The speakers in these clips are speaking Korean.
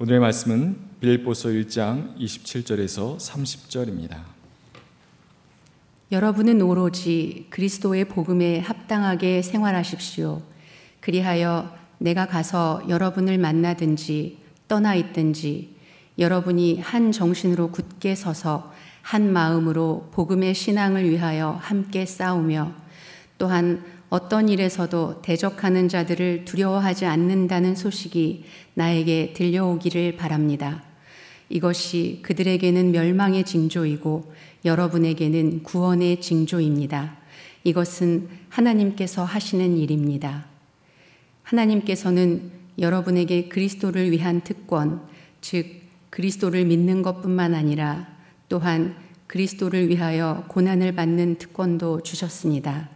오늘의 말씀은 빌립보서 1장 27절에서 30절입니다. 여러분은 오로지 그리스도의 복음에 합당하게 생활하십시오. 그리하여 내가 가서 여러분을 만나든지 떠나 있든지 여러분이 한 정신으로 굳게 서서 한 마음으로 복음의 신앙을 위하여 함께 싸우며 또한 어떤 일에서도 대적하는 자들을 두려워하지 않는다는 소식이 나에게 들려오기를 바랍니다. 이것이 그들에게는 멸망의 징조이고 여러분에게는 구원의 징조입니다. 이것은 하나님께서 하시는 일입니다. 하나님께서는 여러분에게 그리스도를 위한 특권, 즉 그리스도를 믿는 것뿐만 아니라 또한 그리스도를 위하여 고난을 받는 특권도 주셨습니다.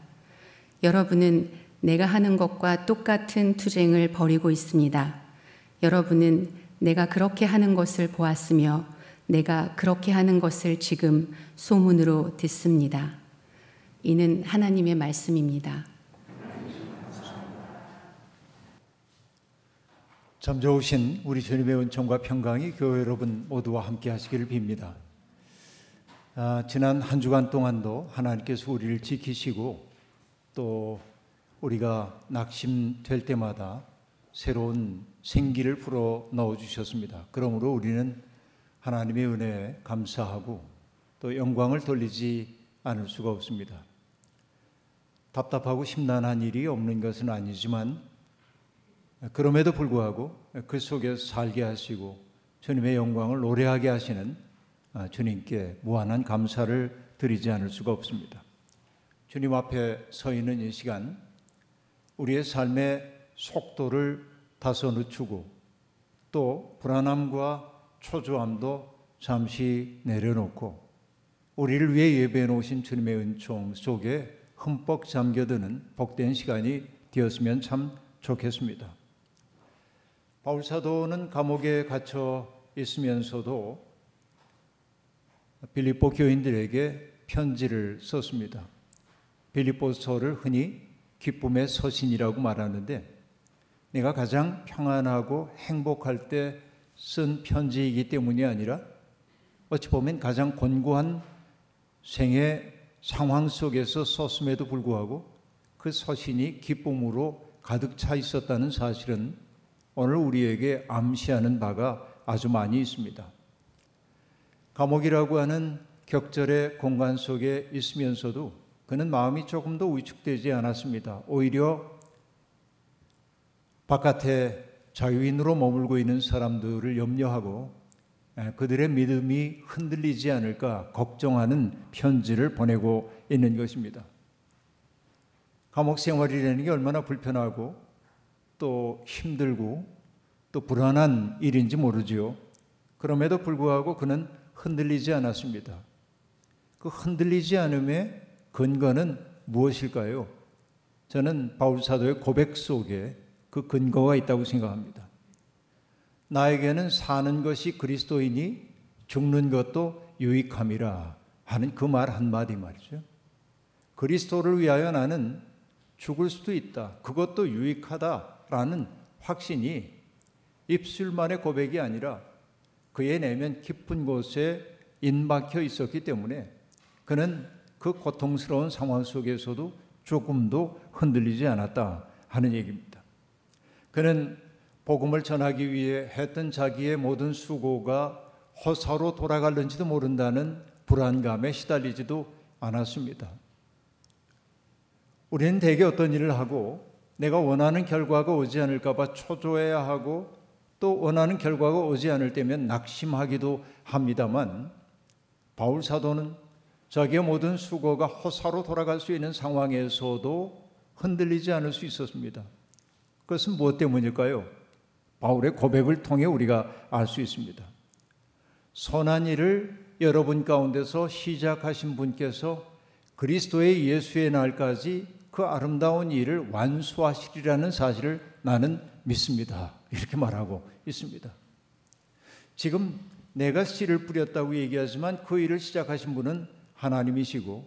여러분은 내가 하는 것과 똑같은 투쟁을 벌이고 있습니다. 여러분은 내가 그렇게 하는 것을 보았으며 내가 그렇게 하는 것을 지금 소문으로 듣습니다. 이는 하나님의 말씀입니다. 참 좋으신 우리 주님의 은총과 평강이 교회 여러분 모두와 함께 하시기를 빕니다. 지난 한 주간 동안도 하나님께서 우리를 지키시고 또 우리가 낙심될 때마다 새로운 생기를 불어 넣어주셨습니다. 그러므로 우리는 하나님의 은혜에 감사하고 또 영광을 돌리지 않을 수가 없습니다. 답답하고 심란한 일이 없는 것은 아니지만 그럼에도 불구하고 그 속에서 살게 하시고 주님의 영광을 노래하게 하시는 주님께 무한한 감사를 드리지 않을 수가 없습니다. 주님 앞에 서 있는 이 시간 우리의 삶의 속도를 다소 늦추고 또 불안함과 초조함도 잠시 내려놓고 우리를 위해 예배해 놓으신 주님의 은총 속에 흠뻑 잠겨드는 복된 시간이 되었으면 참 좋겠습니다. 바울 사도는 감옥에 갇혀 있으면서도 빌립보 교인들에게 편지를 썼습니다. 빌립보서를 흔히 기쁨의 서신이라고 말하는데 내가 가장 평안하고 행복할 때 쓴 편지이기 때문이 아니라 어찌 보면 가장 곤고한 생의 상황 속에서 썼음에도 불구하고 그 서신이 기쁨으로 가득 차 있었다는 사실은 오늘 우리에게 암시하는 바가 아주 많이 있습니다. 감옥이라고 하는 격절의 공간 속에 있으면서도 그는 마음이 조금도 위축되지 않았습니다. 오히려 바깥에 자유인으로 머물고 있는 사람들을 염려하고 그들의 믿음이 흔들리지 않을까 걱정하는 편지를 보내고 있는 것입니다. 감옥 생활이라는 게 얼마나 불편하고 또 힘들고 또 불안한 일인지 모르지요. 그럼에도 불구하고 그는 흔들리지 않았습니다. 그 흔들리지 않음에 근거는 무엇일까요? 저는 바울 사도의 고백 속에 그 근거가 있다고 생각합니다. 나에게는 사는 것이 그리스도이니 죽는 것도 유익함이라 하는 그 말 한마디 말이죠. 그리스도를 위하여 나는 죽을 수도 있다. 그것도 유익하다라는 확신이 입술만의 고백이 아니라 그의 내면 깊은 곳에 인박혀 있었기 때문에 그는 그 고통스러운 상황 속에서도 조금도 흔들리지 않았다 하는 얘기입니다. 그는 복음을 전하기 위해 했던 자기의 모든 수고가 허사로 돌아갈는지도 모른다는 불안감에 시달리지도 않았습니다. 우리는 대개 어떤 일을 하고 내가 원하는 결과가 오지 않을까 봐 초조해야 하고 또 원하는 결과가 오지 않을 때면 낙심하기도 합니다만 바울 사도는 자기의 모든 수고가 허사로 돌아갈 수 있는 상황에서도 흔들리지 않을 수 있었습니다. 그것은 무엇 때문일까요? 바울의 고백을 통해 우리가 알 수 있습니다. 선한 일을 여러분 가운데서 시작하신 분께서 그리스도의 예수의 날까지 그 아름다운 일을 완수하시리라는 사실을 나는 믿습니다. 이렇게 말하고 있습니다. 지금 내가 씨를 뿌렸다고 얘기하지만 그 일을 시작하신 분은 하나님이시고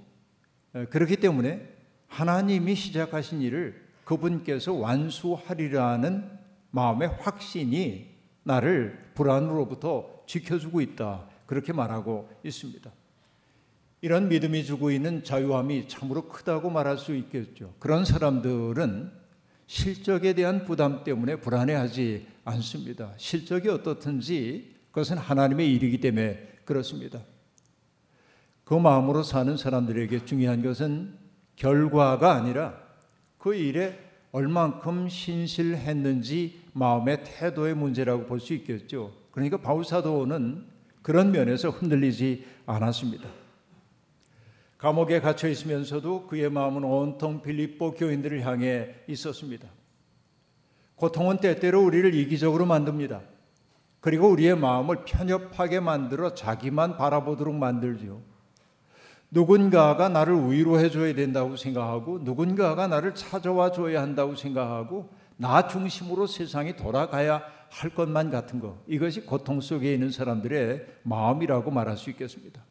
그렇기 때문에 하나님이 시작하신 일을 그분께서 완수하리라는 마음의 확신이 나를 불안으로부터 지켜주고 있다, 그렇게 말하고 있습니다. 이런 믿음이 주고 있는 자유함이 참으로 크다고 말할 수 있겠죠. 그런 사람들은 실적에 대한 부담 때문에 불안해하지 않습니다. 실적이 어떻든지 그것은 하나님의 일이기 때문에 그렇습니다. 그 마음으로 사는 사람들에게 중요한 것은 결과가 아니라 그 일에 얼만큼 신실했는지 마음의 태도의 문제라고 볼 수 있겠죠. 그러니까 바울 사도는 그런 면에서 흔들리지 않았습니다. 감옥에 갇혀 있으면서도 그의 마음은 온통 빌립보 교인들을 향해 있었습니다. 고통은 때때로 우리를 이기적으로 만듭니다. 그리고 우리의 마음을 편협하게 만들어 자기만 바라보도록 만들죠. 누군가가 나를 위로해 줘야 된다고 생각하고, 누군가가 나를 찾아와 줘야 한다고 생각하고, 나 중심으로 세상이 돌아가야 할 것만 같은 것, 이것이 고통 속에 있는 사람들의 마음이라고 말할 수 있겠습니다.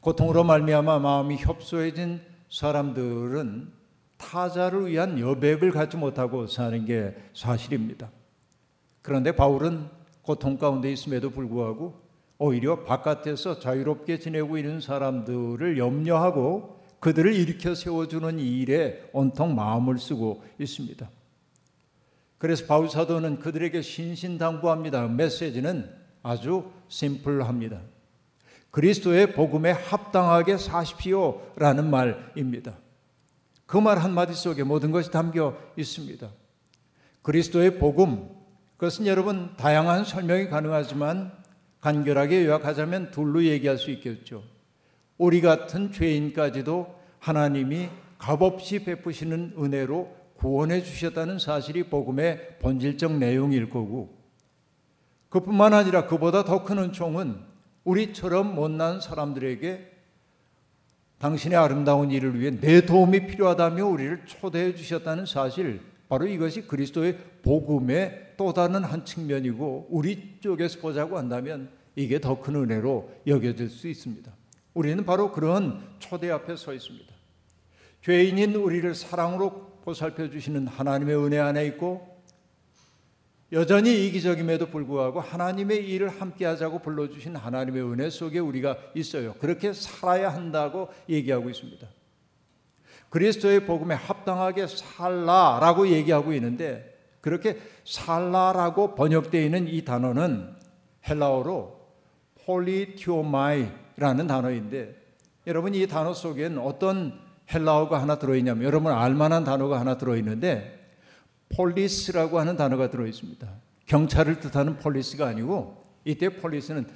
고통으로 말미암아 마음이 협소해진 사람들은 타자를 위한 여백을 갖지 못하고 사는 게 사실입니다. 그런데 바울은 고통 가운데 있음에도 불구하고 오히려 바깥에서 자유롭게 지내고 있는 사람들을 염려하고 그들을 일으켜 세워주는 이 일에 온통 마음을 쓰고 있습니다. 그래서 바울 사도는 그들에게 신신당부합니다. 메시지는 아주 심플합니다. 그리스도의 복음에 합당하게 사십시오라는 말입니다. 그 말 한마디 속에 모든 것이 담겨 있습니다. 그리스도의 복음, 그것은 여러분 다양한 설명이 가능하지만 간결하게 요약하자면 둘로 얘기할 수 있겠죠. 우리 같은 죄인까지도 하나님이 값없이 베푸시는 은혜로 구원해 주셨다는 사실이 복음의 본질적 내용일 거고, 그뿐만 아니라 그보다 더 큰 은총은 우리처럼 못난 사람들에게 당신의 아름다운 일을 위해 내 도움이 필요하다며 우리를 초대해 주셨다는 사실, 바로 이것이 그리스도의 복음의 또 다른 한 측면이고, 우리 쪽에서 보자고 한다면 이게 더 큰 은혜로 여겨질 수 있습니다. 우리는 바로 그런 초대 앞에 서 있습니다. 죄인인 우리를 사랑으로 보살펴 주시는 하나님의 은혜 안에 있고, 여전히 이기적임에도 불구하고 하나님의 일을 함께하자고 불러주신 하나님의 은혜 속에 우리가 있어요. 그렇게 살아야 한다고 얘기하고 있습니다. 그리스도의 복음에 합당하게 살라라고 얘기하고 있는데, 그렇게 살라라고 번역되어 있는 이 단어는 헬라어로 폴리티오마이라는 단어인데, 여러분 이 단어 속에는 어떤 헬라어가 하나 들어있냐면, 여러분 알만한 단어가 하나 들어있는데 폴리스라고 하는 단어가 들어있습니다. 경찰을 뜻하는 폴리스가 아니고, 이때 폴리스는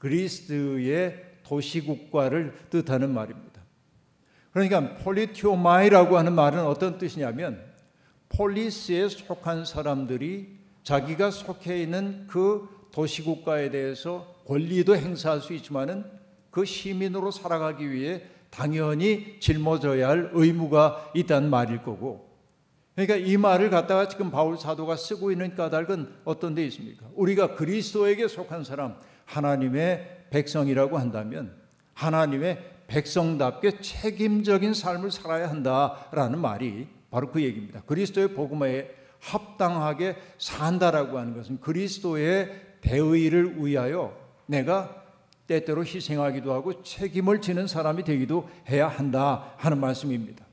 그리스의 도시국가를 뜻하는 말입니다. 그러니까 폴리티오마이라고 하는 말은 어떤 뜻이냐면, 폴리스에 속한 사람들이 자기가 속해 있는 그 도시국가에 대해서 권리도 행사할 수 있지만은 그 시민으로 살아가기 위해 당연히 짊어져야 할 의무가 있다는 말일 거고, 그러니까 이 말을 갖다가 지금 바울 사도가 쓰고 있는 까닭은 어떤 데 있습니까? 우리가 그리스도에게 속한 사람, 하나님의 백성이라고 한다면 하나님의 백성답게 책임적인 삶을 살아야 한다라는 말이 바로 그 얘기입니다. 그리스도의 복음에 합당하게 산다라고 하는 것은 그리스도의 대의를 위하여 내가 때때로 희생하기도 하고 책임을 지는 사람이 되기도 해야 한다 하는 말씀입니다.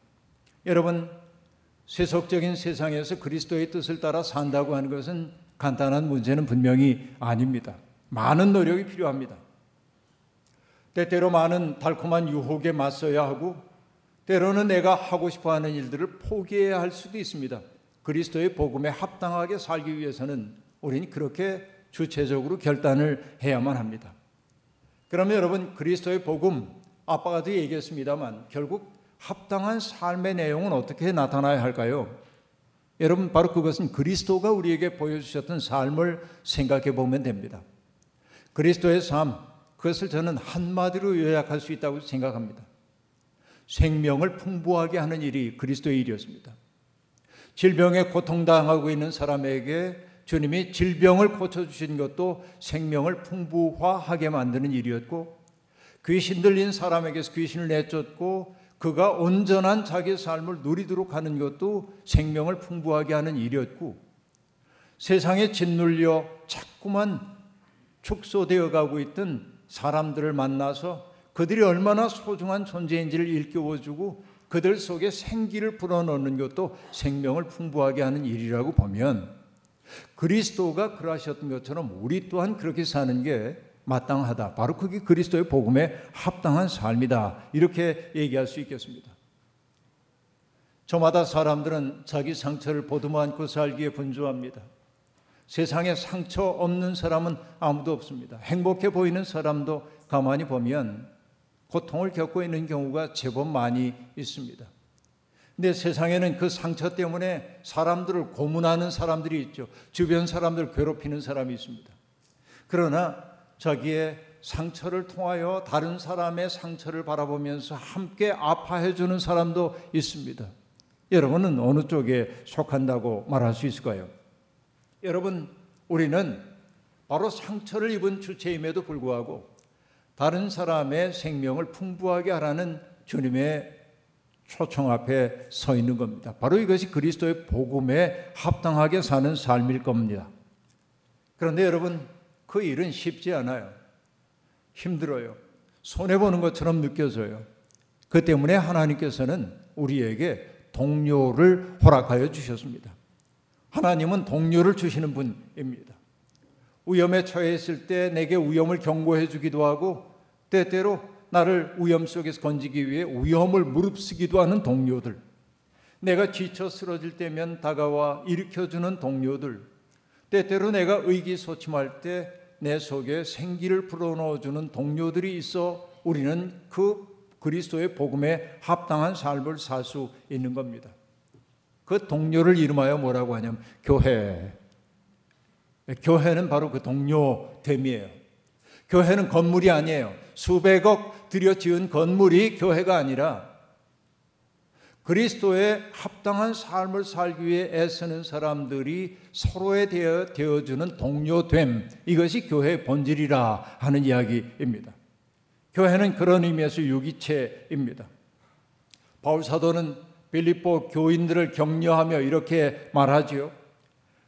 여러분, 세속적인 세상에서 그리스도의 뜻을 따라 산다고 하는 것은 간단한 문제는 분명히 아닙니다. 많은 노력이 필요합니다. 때때로 많은 달콤한 유혹에 맞서야 하고, 때로는 내가 하고 싶어하는 일들을 포기해야 할 수도 있습니다. 그리스도의 복음에 합당하게 살기 위해서는 우리는 그렇게 주체적으로 결단을 해야만 합니다. 그러면 여러분, 그리스도의 복음, 아빠가도 얘기했습니다만 결국 합당한 삶의 내용은 어떻게 나타나야 할까요? 여러분, 바로 그것은 그리스도가 우리에게 보여주셨던 삶을 생각해 보면 됩니다. 그리스도의 삶, 그것을 저는 한마디로 요약할 수 있다고 생각합니다. 생명을 풍부하게 하는 일이 그리스도의 일이었습니다. 질병에 고통당하고 있는 사람에게 주님이 질병을 고쳐주신 것도 생명을 풍부화하게 만드는 일이었고, 귀신 들린 사람에게서 귀신을 내쫓고 그가 온전한 자기 삶을 누리도록 하는 것도 생명을 풍부하게 하는 일이었고, 세상에 짓눌려 자꾸만 축소되어 가고 있던 사람들을 만나서 그들이 얼마나 소중한 존재인지를 일깨워주고 그들 속에 생기를 불어넣는 것도 생명을 풍부하게 하는 일이라고 보면, 그리스도가 그러하셨던 것처럼 우리 또한 그렇게 사는 게 마땅하다, 바로 그게 그리스도의 복음에 합당한 삶이다, 이렇게 얘기할 수 있겠습니다. 저마다 사람들은 자기 상처를 보듬어 안고 살기에 분주합니다. 세상에 상처 없는 사람은 아무도 없습니다. 행복해 보이는 사람도 가만히 보면 고통을 겪고 있는 경우가 제법 많이 있습니다. 근데 세상에는 그 상처 때문에 사람들을 고문하는 사람들이 있죠. 주변 사람들을 괴롭히는 사람이 있습니다. 그러나 자기의 상처를 통하여 다른 사람의 상처를 바라보면서 함께 아파해주는 사람도 있습니다. 여러분은 어느 쪽에 속한다고 말할 수 있을까요? 여러분, 우리는 바로 상처를 입은 주체임에도 불구하고 다른 사람의 생명을 풍부하게 하라는 주님의 초청 앞에 서 있는 겁니다. 바로 이것이 그리스도의 복음에 합당하게 사는 삶일 겁니다. 그런데 여러분, 그 일은 쉽지 않아요. 힘들어요. 손해보는 것처럼 느껴져요. 그 때문에 하나님께서는 우리에게 동료를 허락하여 주셨습니다. 하나님은 동료를 주시는 분입니다. 위험에 처해 있을 때 내게 위험을 경고해 주기도 하고, 때때로 나를 위험 속에서 건지기 위해 위험을 무릅쓰기도 하는 동료들, 내가 지쳐 쓰러질 때면 다가와 일으켜주는 동료들, 때때로 내가 의기소침할 때 내 속에 생기를 불어넣어주는 동료들이 있어 우리는 그 그리스도의 복음에 합당한 삶을 살 수 있는 겁니다. 그 동료를 이름하여 뭐라고 하냐면 교회. 교회는 바로 그 동료됨이에요. 교회는 건물이 아니에요. 수백억 들여 지은 건물이 교회가 아니라 그리스도의 합당한 삶을 살기 위해 애쓰는 사람들이 서로에 되어주는 동료됨, 이것이 교회의 본질이라 하는 이야기입니다. 교회는 그런 의미에서 유기체입니다. 바울 사도는 빌립보 교인들을 격려하며 이렇게 말하지요.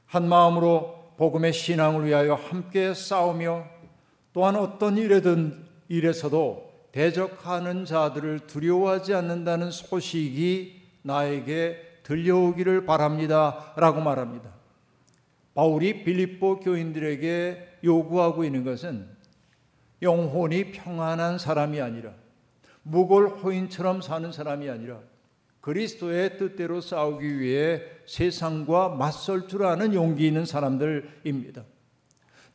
한 마음으로 복음의 신앙을 위하여 함께 싸우며 또한 어떤 일에서도 대적하는 자들을 두려워하지 않는다는 소식이 나에게 들려오기를 바랍니다 라고 말합니다. 바울이 빌립보 교인들에게 요구하고 있는 것은 영혼이 평안한 사람이 아니라, 무골호인처럼 사는 사람이 아니라, 그리스도의 뜻대로 싸우기 위해 세상과 맞설 줄 아는 용기 있는 사람들입니다.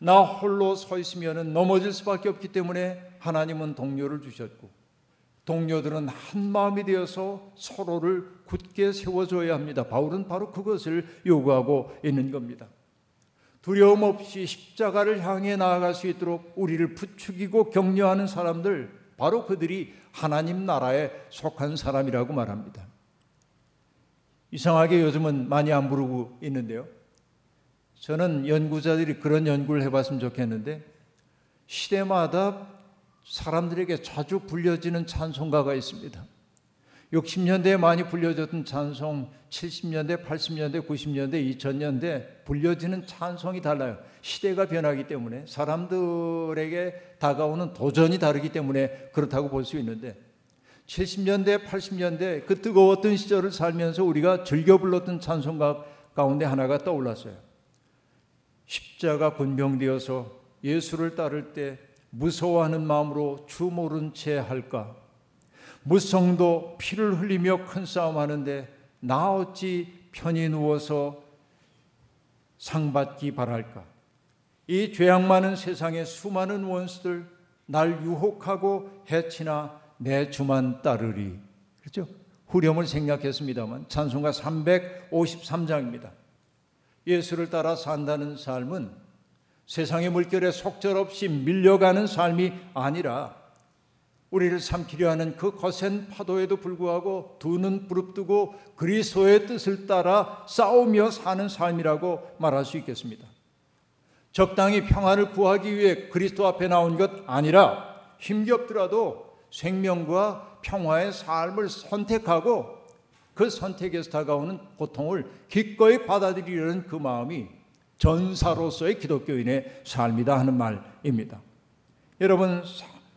나 홀로 서 있으면 넘어질 수밖에 없기 때문에 하나님은 동료를 주셨고, 동료들은 한 마음이 되어서 서로를 굳게 세워줘야 합니다. 바울은 바로 그것을 요구하고 있는 겁니다. 두려움 없이 십자가를 향해 나아갈 수 있도록 우리를 부추기고 격려하는 사람들, 바로 그들이 하나님 나라에 속한 사람이라고 말합니다. 이상하게 요즘은 많이 안 부르고 있는데요, 저는 연구자들이 그런 연구를 해봤으면 좋겠는데, 시대마다 사람들에게 자주 불려지는 찬송가가 있습니다. 60년대에 많이 불려졌던 찬송, 70년대, 80년대, 90년대, 2000년대 불려지는 찬송이 달라요. 시대가 변하기 때문에, 사람들에게 다가오는 도전이 다르기 때문에 그렇다고 볼 수 있는데, 70년대, 80년대 그 뜨거웠던 시절을 살면서 우리가 즐겨 불렀던 찬송가 가운데 하나가 떠올랐어요. 십자가 군병되어서 예수를 따를 때 무서워하는 마음으로 주 모른 채 할까, 무성도 피를 흘리며 큰 싸움하는데 나 어찌 편히 누워서 상받기 바랄까. 이 죄악 많은 세상의 수많은 원수들 날 유혹하고 해치나 내 주만 따르리. 그렇죠? 후렴을 생략했습니다만 찬송가 353장입니다. 예수를 따라 산다는 삶은 세상의 물결에 속절없이 밀려가는 삶이 아니라, 우리를 삼키려 하는 그 거센 파도에도 불구하고 두 눈 부릅뜨고 그리스도의 뜻을 따라 싸우며 사는 삶이라고 말할 수 있겠습니다. 적당히 평안을 구하기 위해 그리스도 앞에 나온 것 아니라, 힘겹더라도 생명과 평화의 삶을 선택하고 그 선택에서 다가오는 고통을 기꺼이 받아들이려는 그 마음이 전사로서의 기독교인의 삶이다 하는 말입니다. 여러분,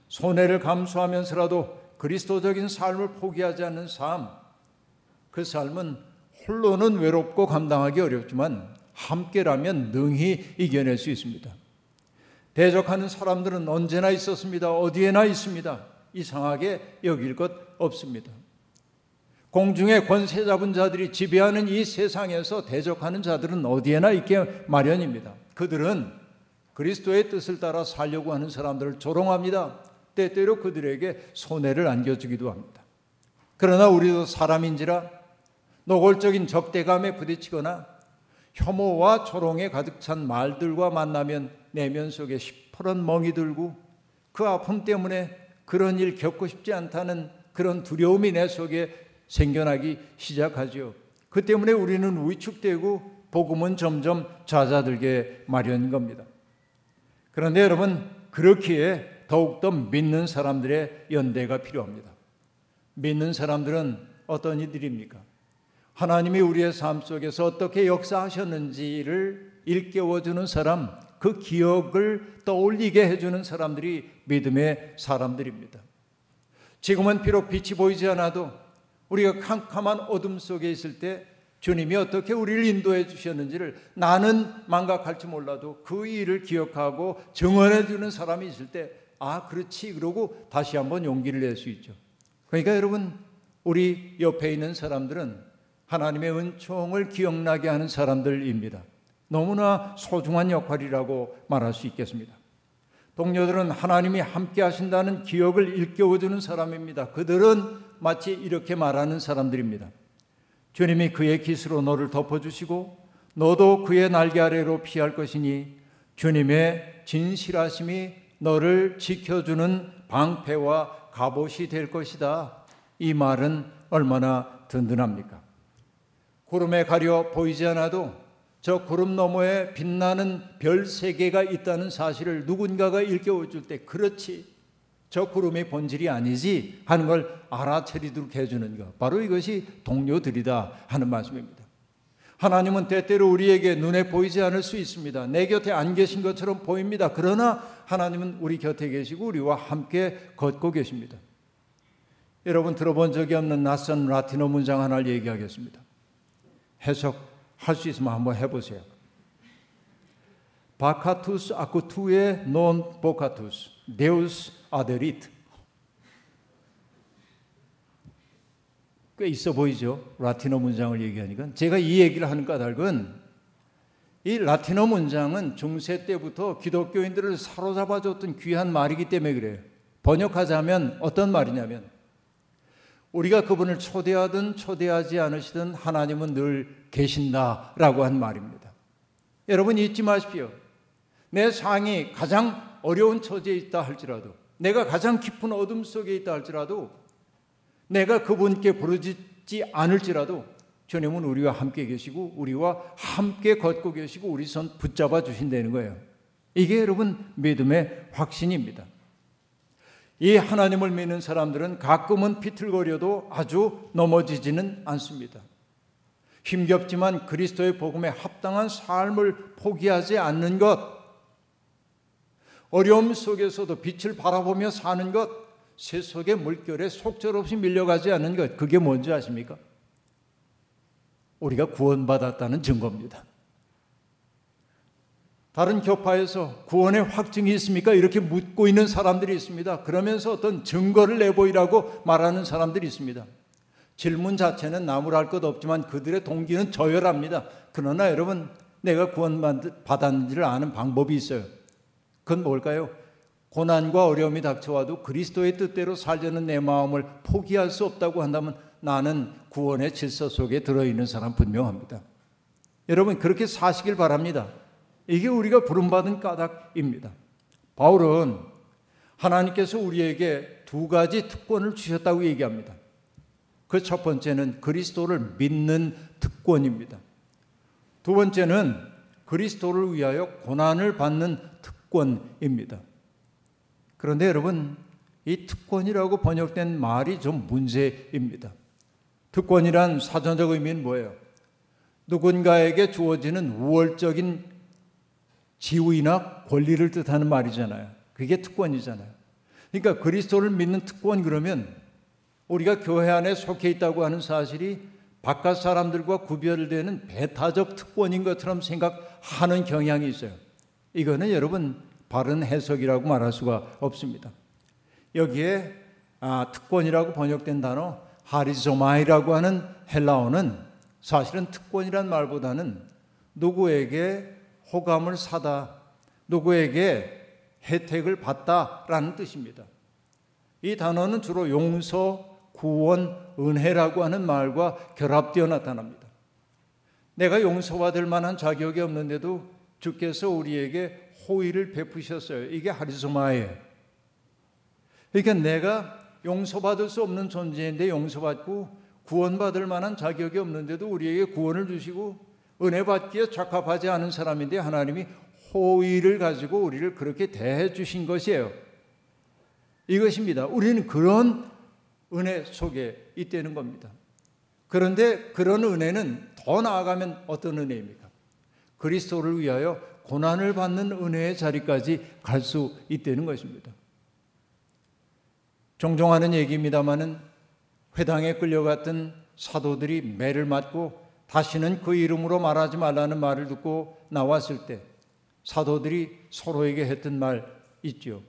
손해를 감수하면서라도 그리스도적인 삶을 포기하지 않는 삶, 그 삶은 홀로는 외롭고 감당하기 어렵지만 함께라면 능히 이겨낼 수 있습니다. 대적하는 사람들은 언제나 있었습니다. 어디에나 있습니다. 이상하게 여길 것 없습니다. 공중에 권세 잡은 자들이 지배하는 이 세상에서 대적하는 자들은 어디에나 있게 마련입니다. 그들은 그리스도의 뜻을 따라 살려고 하는 사람들을 조롱합니다. 때때로 그들에게 손해를 안겨주기도 합니다. 그러나 우리도 사람인지라 노골적인 적대감에 부딪히거나 혐오와 조롱에 가득 찬 말들과 만나면 내면 속에 시퍼런 멍이 들고 그 아픔 때문에 그런 일 겪고 싶지 않다는 그런 두려움이 내 속에 생겨나기 시작하죠. 그 때문에 우리는 위축되고 복음은 점점 잦아들게 마련인 겁니다. 그런데 여러분, 그렇기에 더욱더 믿는 사람들의 연대가 필요합니다. 믿는 사람들은 어떤 이들입니까? 하나님이 우리의 삶 속에서 어떻게 역사하셨는지를 일깨워주는 사람, 그 기억을 떠올리게 해주는 사람들이 믿음의 사람들입니다. 지금은 비록 빛이 보이지 않아도 우리가 캄캄한 어둠 속에 있을 때 주님이 어떻게 우리를 인도해 주셨는지를 나는 망각할지 몰라도 그 일을 기억하고 증언해 주는 사람이 있을 때, 아, 그렇지, 그러고 다시 한번 용기를 낼 수 있죠. 그러니까 여러분, 우리 옆에 있는 사람들은 하나님의 은총을 기억나게 하는 사람들입니다. 너무나 소중한 역할이라고 말할 수 있겠습니다. 동료들은 하나님이 함께 하신다는 기억을 일깨워주는 사람입니다. 그들은 마치 이렇게 말하는 사람들입니다. 주님이 그의 깃으로 너를 덮어주시고 너도 그의 날개 아래로 피할 것이니 주님의 진실하심이 너를 지켜주는 방패와 갑옷이 될 것이다. 이 말은 얼마나 든든합니까? 구름에 가려 보이지 않아도 저 구름 너머에 빛나는 별 세 개가 있다는 사실을 누군가가 일깨워줄 때, 그렇지, 저 구름의 본질이 아니지 하는 걸 알아차리도록 해주는 것, 바로 이것이 동료들이다 하는 말씀입니다. 하나님은 때때로 우리에게 눈에 보이지 않을 수 있습니다. 내 곁에 안 계신 것처럼 보입니다. 그러나 하나님은 우리 곁에 계시고 우리와 함께 걷고 계십니다. 여러분, 들어본 적이 없는 낯선 라틴어 문장 하나를 얘기하겠습니다. 해석할 수 있으면 한번 해보세요. 바카투스 아쿠투에 논 보카투스 데우스 아데리트. 꽤 있어 보이죠? 라틴어 문장을 얘기하니까. 제가 이 얘기를 하는 까닭은 이 라틴어 문장은 중세 때부터 기독교인들을 사로잡아줬던 귀한 말이기 때문에 그래요. 번역하자면 어떤 말이냐면, 우리가 그분을 초대하든 초대하지 않으시든 하나님은 늘 계신다라고 한 말입니다. 여러분, 잊지 마십시오. 내 상이 가장 어려운 처지에 있다 할지라도, 내가 가장 깊은 어둠 속에 있다 할지라도, 내가 그분께 부르짖지 않을지라도 주님은 우리와 함께 계시고 우리와 함께 걷고 계시고 우리 손 붙잡아 주신다는 거예요. 이게 여러분 믿음의 확신입니다. 이 하나님을 믿는 사람들은 가끔은 비틀거려도 아주 넘어지지는 않습니다. 힘겹지만 그리스도의 복음에 합당한 삶을 포기하지 않는 것, 어려움 속에서도 빛을 바라보며 사는 것, 세속의 물결에 속절없이 밀려가지 않는 것, 그게 뭔지 아십니까? 우리가 구원받았다는 증거입니다. 다른 교파에서 구원의 확증이 있습니까? 이렇게 묻고 있는 사람들이 있습니다. 그러면서 어떤 증거를 내보이라고 말하는 사람들이 있습니다. 질문 자체는 나무랄 것 없지만 그들의 동기는 저열합니다. 그러나 여러분, 내가 구원받았는지를 아는 방법이 있어요. 그건 뭘까요? 고난과 어려움이 닥쳐와도 그리스도의 뜻대로 살려는 내 마음을 포기할 수 없다고 한다면 나는 구원의 질서 속에 들어있는 사람 분명합니다. 여러분, 그렇게 사시길 바랍니다. 이게 우리가 부름받은 까닭입니다. 바울은 하나님께서 우리에게 두 가지 특권을 주셨다고 얘기합니다. 그 첫 번째는 그리스도를 믿는 특권입니다. 두 번째는 그리스도를 위하여 고난을 받는 특권입니다. 그런데 여러분, 이 특권이라고 번역된 말이 좀 문제입니다. 특권이란 사전적 의미는 뭐예요? 누군가에게 주어지는 우월적인 지위나 권리를 뜻하는 말이잖아요. 그게 특권이잖아요. 그러니까 그리스도를 믿는 특권, 그러면 우리가 교회 안에 속해 있다고 하는 사실이 바깥 사람들과 구별되는 배타적 특권인 것처럼 생각하는 경향이 있어요. 이거는 여러분 바른 해석이라고 말할 수가 없습니다. 여기에 특권이라고 번역된 단어 하리조마이라고 하는 헬라어는 사실은 특권이란 말보다는 누구에게 호감을 사다, 누구에게 혜택을 받다라는 뜻입니다. 이 단어는 주로 용서, 구원, 은혜라고 하는 말과 결합되어 나타납니다. 내가 용서받을 만한 자격이 없는데도 주께서 우리에게 호의를 베푸셨어요. 이게 하리조마이에요. 그러니까 내가 용서받을 수 없는 존재인데 용서받고, 구원받을 만한 자격이 없는데도 우리에게 구원을 주시고, 은혜받기에 적합하지 않은 사람인데 하나님이 호의를 가지고 우리를 그렇게 대해 주신 것이에요. 이것입니다. 우리는 그런 은혜 속에 있다는 겁니다. 그런데 그런 은혜는 더 나아가면 어떤 은혜입니까? 그리스도를 위하여 고난을 받는 은혜의 자리까지 갈 수 있다는 것입니다. 종종 하는 얘기입니다마는 회당에 끌려갔던 사도들이 매를 맞고 다시는 그 이름으로 말하지 말라는 말을 듣고 나왔을 때 사도들이 서로에게 했던 말 있죠.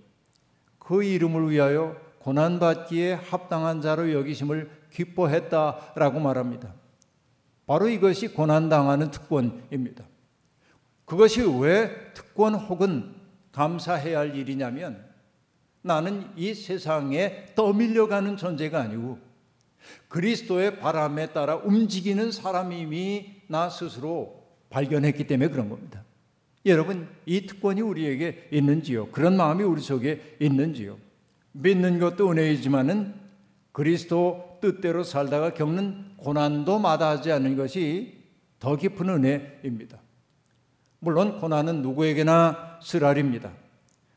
그 이름을 위하여 고난받기에 합당한 자로 여기심을 기뻐했다라고 말합니다. 바로 이것이 고난당하는 특권입니다. 그것이 왜 특권 혹은 감사해야 할 일이냐면, 나는 이 세상에 떠밀려가는 존재가 아니고 그리스도의 바람에 따라 움직이는 사람임이 나 스스로 발견했기 때문에 그런 겁니다. 여러분, 이 특권이 우리에게 있는지요? 그런 마음이 우리 속에 있는지요? 믿는 것도 은혜이지만은 그리스도 뜻대로 살다가 겪는 고난도 마다하지 않는 것이 더 깊은 은혜입니다. 물론 고난은 누구에게나 쓰라립니다.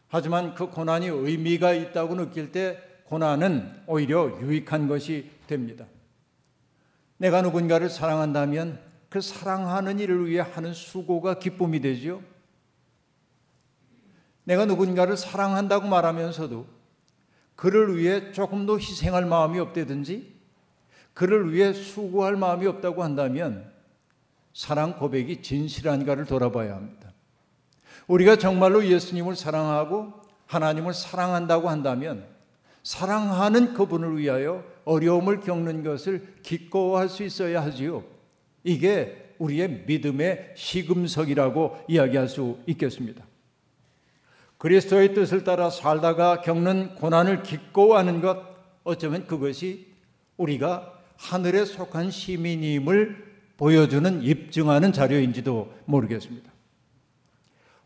하지만 그 고난이 의미가 있다고 느낄 때 고난은 오히려 유익한 것이 됩니다. 내가 누군가를 사랑한다면 그 사랑하는 일을 위해 하는 수고가 기쁨이 되죠. 내가 누군가를 사랑한다고 말하면서도 그를 위해 조금 더 희생할 마음이 없다든지 그를 위해 수고할 마음이 없다고 한다면 사랑 고백이 진실한가를 돌아봐야 합니다. 우리가 정말로 예수님을 사랑하고 하나님을 사랑한다고 한다면 사랑하는 그분을 위하여 어려움을 겪는 것을 기꺼워할 수 있어야 하지요. 이게 우리의 믿음의 시금석이라고 이야기할 수 있겠습니다. 그리스도의 뜻을 따라 살다가 겪는 고난을 기꺼워하는 것, 어쩌면 그것이 우리가 하늘에 속한 시민임을 보여주는, 입증하는 자료인지도 모르겠습니다.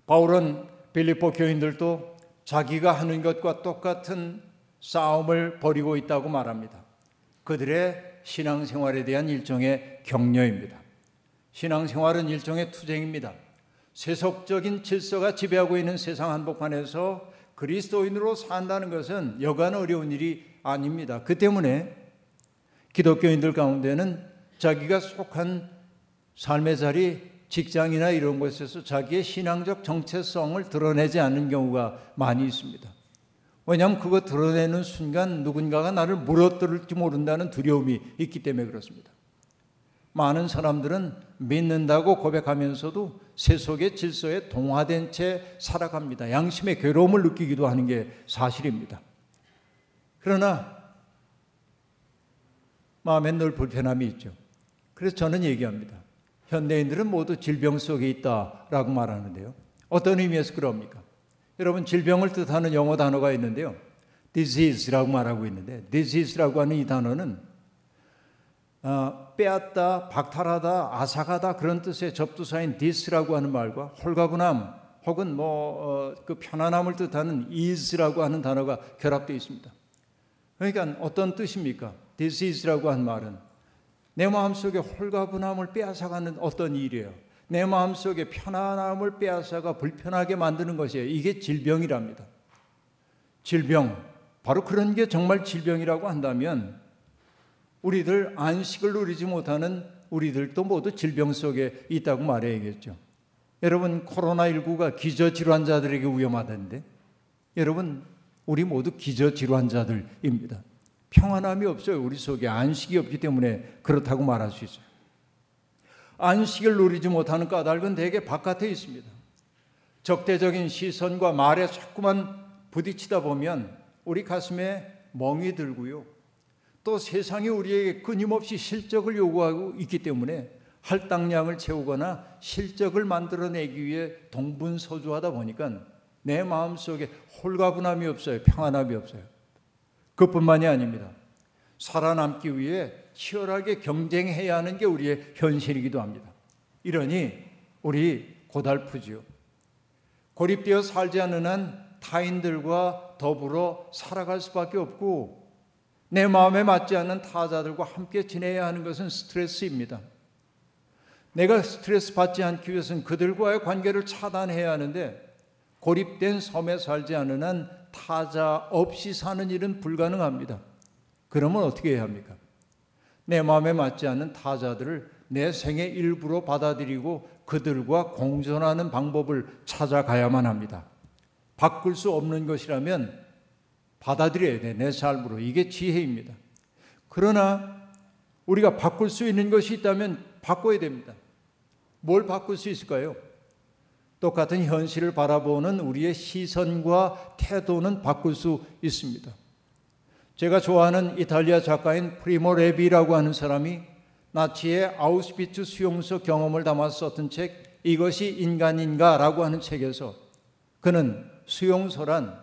바울은 빌립보 교인들도 자기가 하는 것과 똑같은 싸움을 벌이고 있다고 말합니다. 그들의 신앙생활에 대한 일종의 격려입니다. 신앙생활은 일종의 투쟁입니다. 세속적인 질서가 지배하고 있는 세상 한복판에서 그리스도인으로 산다는 것은 여간 어려운 일이 아닙니다. 그 때문에 기독교인들 가운데는 자기가 속한 삶의 자리, 직장이나 이런 곳에서 자기의 신앙적 정체성을 드러내지 않는 경우가 많이 있습니다. 왜냐하면 그거 드러내는 순간 누군가가 나를 물어뜯을지 모른다는 두려움이 있기 때문에 그렇습니다. 많은 사람들은 믿는다고 고백하면서도 세속의 질서에 동화된 채 살아갑니다. 양심의 괴로움을 느끼기도 하는 게 사실입니다. 그러나 마음엔 늘 불편함이 있죠. 그래서 저는 얘기합니다. 현대인들은 모두 질병 속에 있다라고 말하는데요. 어떤 의미에서 그럽니까? 여러분, 질병을 뜻하는 영어 단어가 있는데요. disease라고 말하고 있는데, disease라고 하는 이 단어는 빼앗다, 박탈하다, 아삭하다 그런 뜻의 접두사인 this라고 하는 말과 홀가분함 혹은 그 편안함을 뜻하는 is라고 하는 단어가 결합되어 있습니다. 그러니까 어떤 뜻입니까? disease라고 하는 말은 내 마음속에 홀가분함을 빼앗아가는 어떤 일이에요. 내 마음속에 편안함을 빼앗아가 불편하게 만드는 것이에요. 이게 질병이랍니다. 질병, 바로 그런 게 정말 질병이라고 한다면 우리들 안식을 누리지 못하는 우리들도 모두 질병 속에 있다고 말해야겠죠. 여러분, 코로나19가 기저질환자들에게 위험하던데, 여러분 우리 모두 기저질환자들입니다. 평안함이 없어요. 우리 속에 안식이 없기 때문에 그렇다고 말할 수 있어요. 안식을 누리지 못하는 까닭은 대개 바깥에 있습니다. 적대적인 시선과 말에 자꾸만 부딪히다 보면 우리 가슴에 멍이 들고요, 또 세상이 우리에게 끊임없이 실적을 요구하고 있기 때문에 할당량을 채우거나 실적을 만들어내기 위해 동분서주하다 보니까 내 마음속에 홀가분함이 없어요. 평안함이 없어요. 그뿐만이 아닙니다. 살아남기 위해 치열하게 경쟁해야 하는 게 우리의 현실이기도 합니다. 이러니 우리 고달프지요. 고립되어 살지 않는 한 타인들과 더불어 살아갈 수밖에 없고, 내 마음에 맞지 않는 타자들과 함께 지내야 하는 것은 스트레스입니다. 내가 스트레스 받지 않기 위해서는 그들과의 관계를 차단해야 하는데, 고립된 섬에 살지 않는 한 타자 없이 사는 일은 불가능합니다. 그러면 어떻게 해야 합니까? 내 마음에 맞지 않는 타자들을 내 생의 일부로 받아들이고 그들과 공존하는 방법을 찾아가야만 합니다. 바꿀 수 없는 것이라면 받아들여야 돼, 내 삶으로. 이게 지혜입니다. 그러나 우리가 바꿀 수 있는 것이 있다면 바꿔야 됩니다. 뭘 바꿀 수 있을까요? 똑같은 현실을 바라보는 우리의 시선과 태도는 바꿀 수 있습니다. 제가 좋아하는 이탈리아 작가인 프리모 레비라고 하는 사람이 나치의 아우슈비츠 수용소 경험을 담아 썼던 책, 이것이 인간인가라고 하는 책에서 그는 수용소란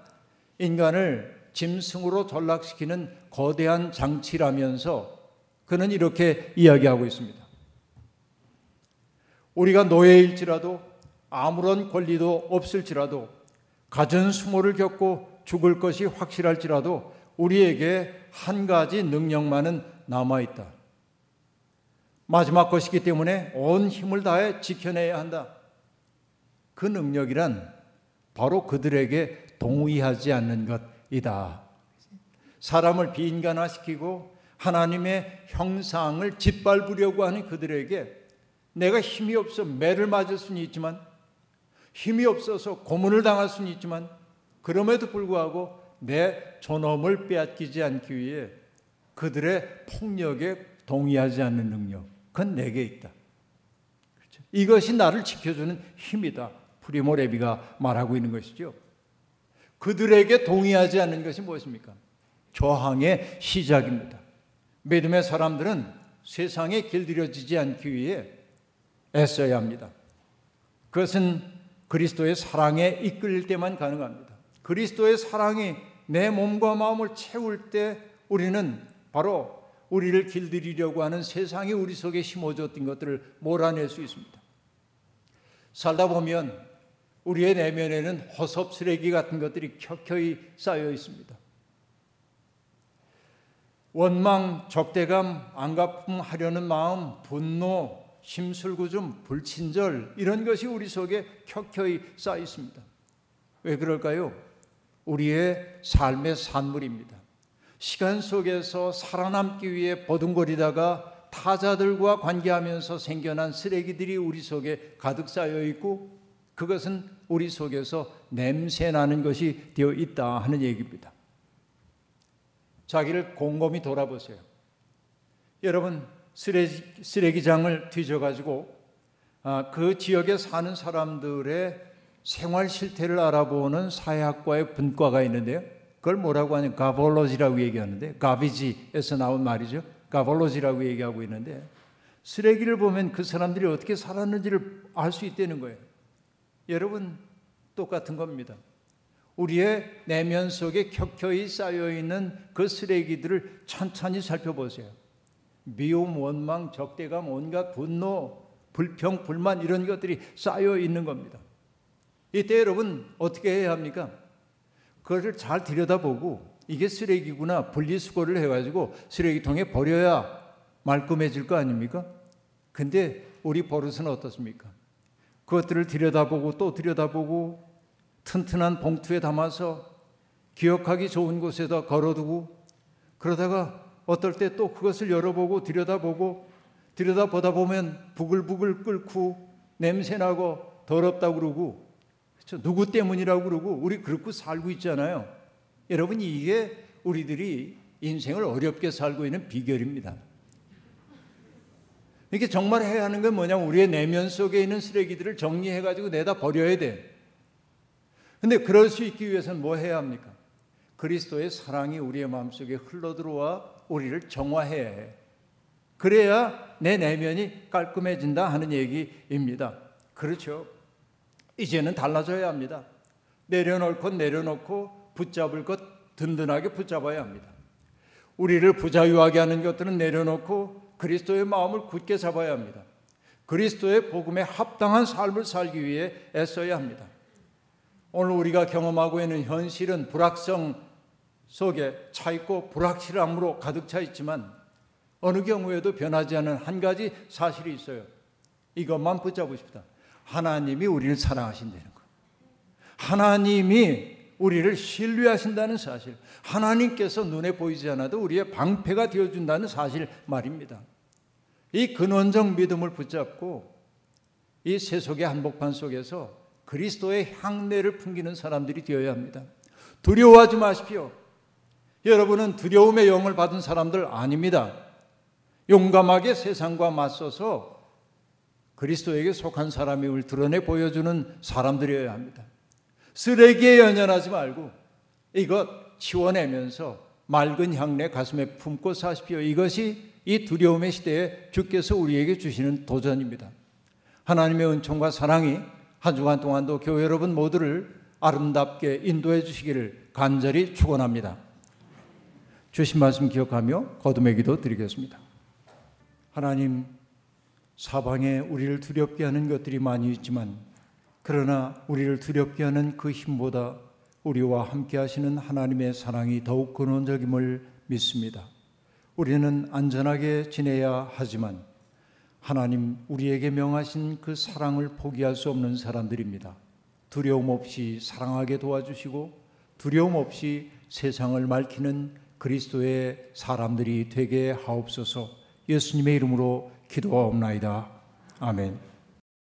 인간을 짐승으로 전락시키는 거대한 장치라면서 그는 이렇게 이야기하고 있습니다. 우리가 노예일지라도 아무런 권리도 없을지라도 가전수모를 겪고 죽을 것이 확실할지라도 우리에게 한 가지 능력만은 남아있다. 마지막 것이기 때문에 온 힘을 다해 지켜내야 한다. 그 능력이란 바로 그들에게 동의하지 않는 것이다. 사람을 비인간화시키고 하나님의 형상을 짓밟으려고 하는 그들에게 내가 힘이 없어 매를 맞을 수는 있지만, 힘이 없어서 고문을 당할 수는 있지만, 그럼에도 불구하고 내 존엄을 빼앗기지 않기 위해 그들의 폭력에 동의하지 않는 능력, 그건 내게 있다. 그렇죠? 이것이 나를 지켜주는 힘이다. 프리모 레비가 말하고 있는 것이죠. 그들에게 동의하지 않는 것이 무엇입니까? 저항의 시작입니다. 믿음의 사람들은 세상에 길들여지지 않기 위해 애써야 합니다. 그것은 그리스도의 사랑에 이끌릴 때만 가능합니다. 그리스도의 사랑이 내 몸과 마음을 채울 때 우리는 바로 우리를 길들이려고 하는 세상이 우리 속에 심어줬던 것들을 몰아낼 수 있습니다. 살다 보면 우리의 내면에는 허섭 쓰레기 같은 것들이 켜켜이 쌓여 있습니다. 원망, 적대감, 안갚음하려는 마음, 분노, 심술궂음, 불친절, 이런 것이 우리 속에 켜켜이 쌓여 있습니다. 왜 그럴까요? 우리의 삶의 산물입니다. 시간 속에서 살아남기 위해 버둥거리다가 타자들과 관계하면서 생겨난 쓰레기들이 우리 속에 가득 쌓여 있고, 그것은 우리 속에서 냄새나는 것이 되어 있다 하는 얘기입니다. 자기를 곰곰이 돌아보세요. 여러분, 쓰레기장을 뒤져가지고 그 지역에 사는 사람들의 생활 실태를 알아보는 사회학과의 분과가 있는데요, 그걸 뭐라고 하냐, 가볼로지라고 얘기하는데, 가비지에서 나온 말이죠. 가볼로지라고 얘기하고 있는데, 쓰레기를 보면 그 사람들이 어떻게 살았는지를 알 수 있다는 거예요. 여러분, 똑같은 겁니다. 우리의 내면 속에 켜켜이 쌓여있는 그 쓰레기들을 천천히 살펴보세요. 미움, 원망, 적대감, 온갖 분노, 불평, 불만, 이런 것들이 쌓여있는 겁니다. 이때 여러분 어떻게 해야 합니까? 그것을 잘 들여다보고 이게 쓰레기구나 분리수거를 해가지고 쓰레기통에 버려야 말끔해질 거 아닙니까? 근데 우리 버릇은 어떻습니까? 그것들을 들여다보고 또 들여다보고 튼튼한 봉투에 담아서 기억하기 좋은 곳에다 걸어두고, 그러다가 어떨 때 또 그것을 열어보고 들여다보고, 들여다보다 보면 부글부글 끓고 냄새나고 더럽다고 그러고, 그렇죠? 누구 때문이라고 그러고, 우리 그렇고 살고 있잖아요. 여러분, 이게 우리들이 인생을 어렵게 살고 있는 비결입니다. 이게 정말 해야 하는 건 뭐냐면 우리의 내면 속에 있는 쓰레기들을 정리해가지고 내다 버려야 돼. 근데 그럴 수 있기 위해서는 뭐 해야 합니까? 그리스도의 사랑이 우리의 마음속에 흘러들어와 우리를 정화해야 해. 그래야 내 내면이 깔끔해진다 하는 얘기입니다. 그렇죠. 이제는 달라져야 합니다. 내려놓을 것 내려놓고 붙잡을 것 든든하게 붙잡아야 합니다. 우리를 부자유하게 하는 것들은 내려놓고 그리스도의 마음을 굳게 잡아야 합니다. 그리스도의 복음에 합당한 삶을 살기 위해 애써야 합니다. 오늘 우리가 경험하고 있는 현실은 불확성 속에 차 있고 불확실함으로 가득 차 있지만 어느 경우에도 변하지 않은 한 가지 사실이 있어요. 이것만 붙잡으십시다. 하나님이 우리를 사랑하신다는 것. 하나님이 우리를 신뢰하신다는 사실. 하나님께서 눈에 보이지 않아도 우리의 방패가 되어준다는 사실 말입니다. 이 근원적 믿음을 붙잡고 이 세속의 한복판 속에서 그리스도의 향내를 풍기는 사람들이 되어야 합니다. 두려워하지 마십시오. 여러분은 두려움의 영을 받은 사람들 아닙니다. 용감하게 세상과 맞서서 그리스도에게 속한 사람임을 드러내 보여주는 사람들이어야 합니다. 쓰레기에 연연하지 말고 이것 치워내면서 맑은 향내 가슴에 품고 사십시오. 이것이 이 두려움의 시대에 주께서 우리에게 주시는 도전입니다. 하나님의 은총과 사랑이 한 주간 동안도 교회 여러분 모두를 아름답게 인도해 주시기를 간절히 축원합니다. 주신 말씀 기억하며 거듭의 기도 드리겠습니다. 하나님, 사방에 우리를 두렵게 하는 것들이 많이 있지만 그러나 우리를 두렵게 하는 그 힘보다 우리와 함께 하시는 하나님의 사랑이 더욱 근원적임을 믿습니다. 우리는 안전하게 지내야 하지만 하나님, 우리에게 명하신 그 사랑을 포기할 수 없는 사람들입니다. 두려움 없이 사랑하게 도와주시고 두려움 없이 세상을 밝히는 그리스도의 사람들이 되게 하옵소서. 예수님의 이름으로 기도하옵나이다. 아멘.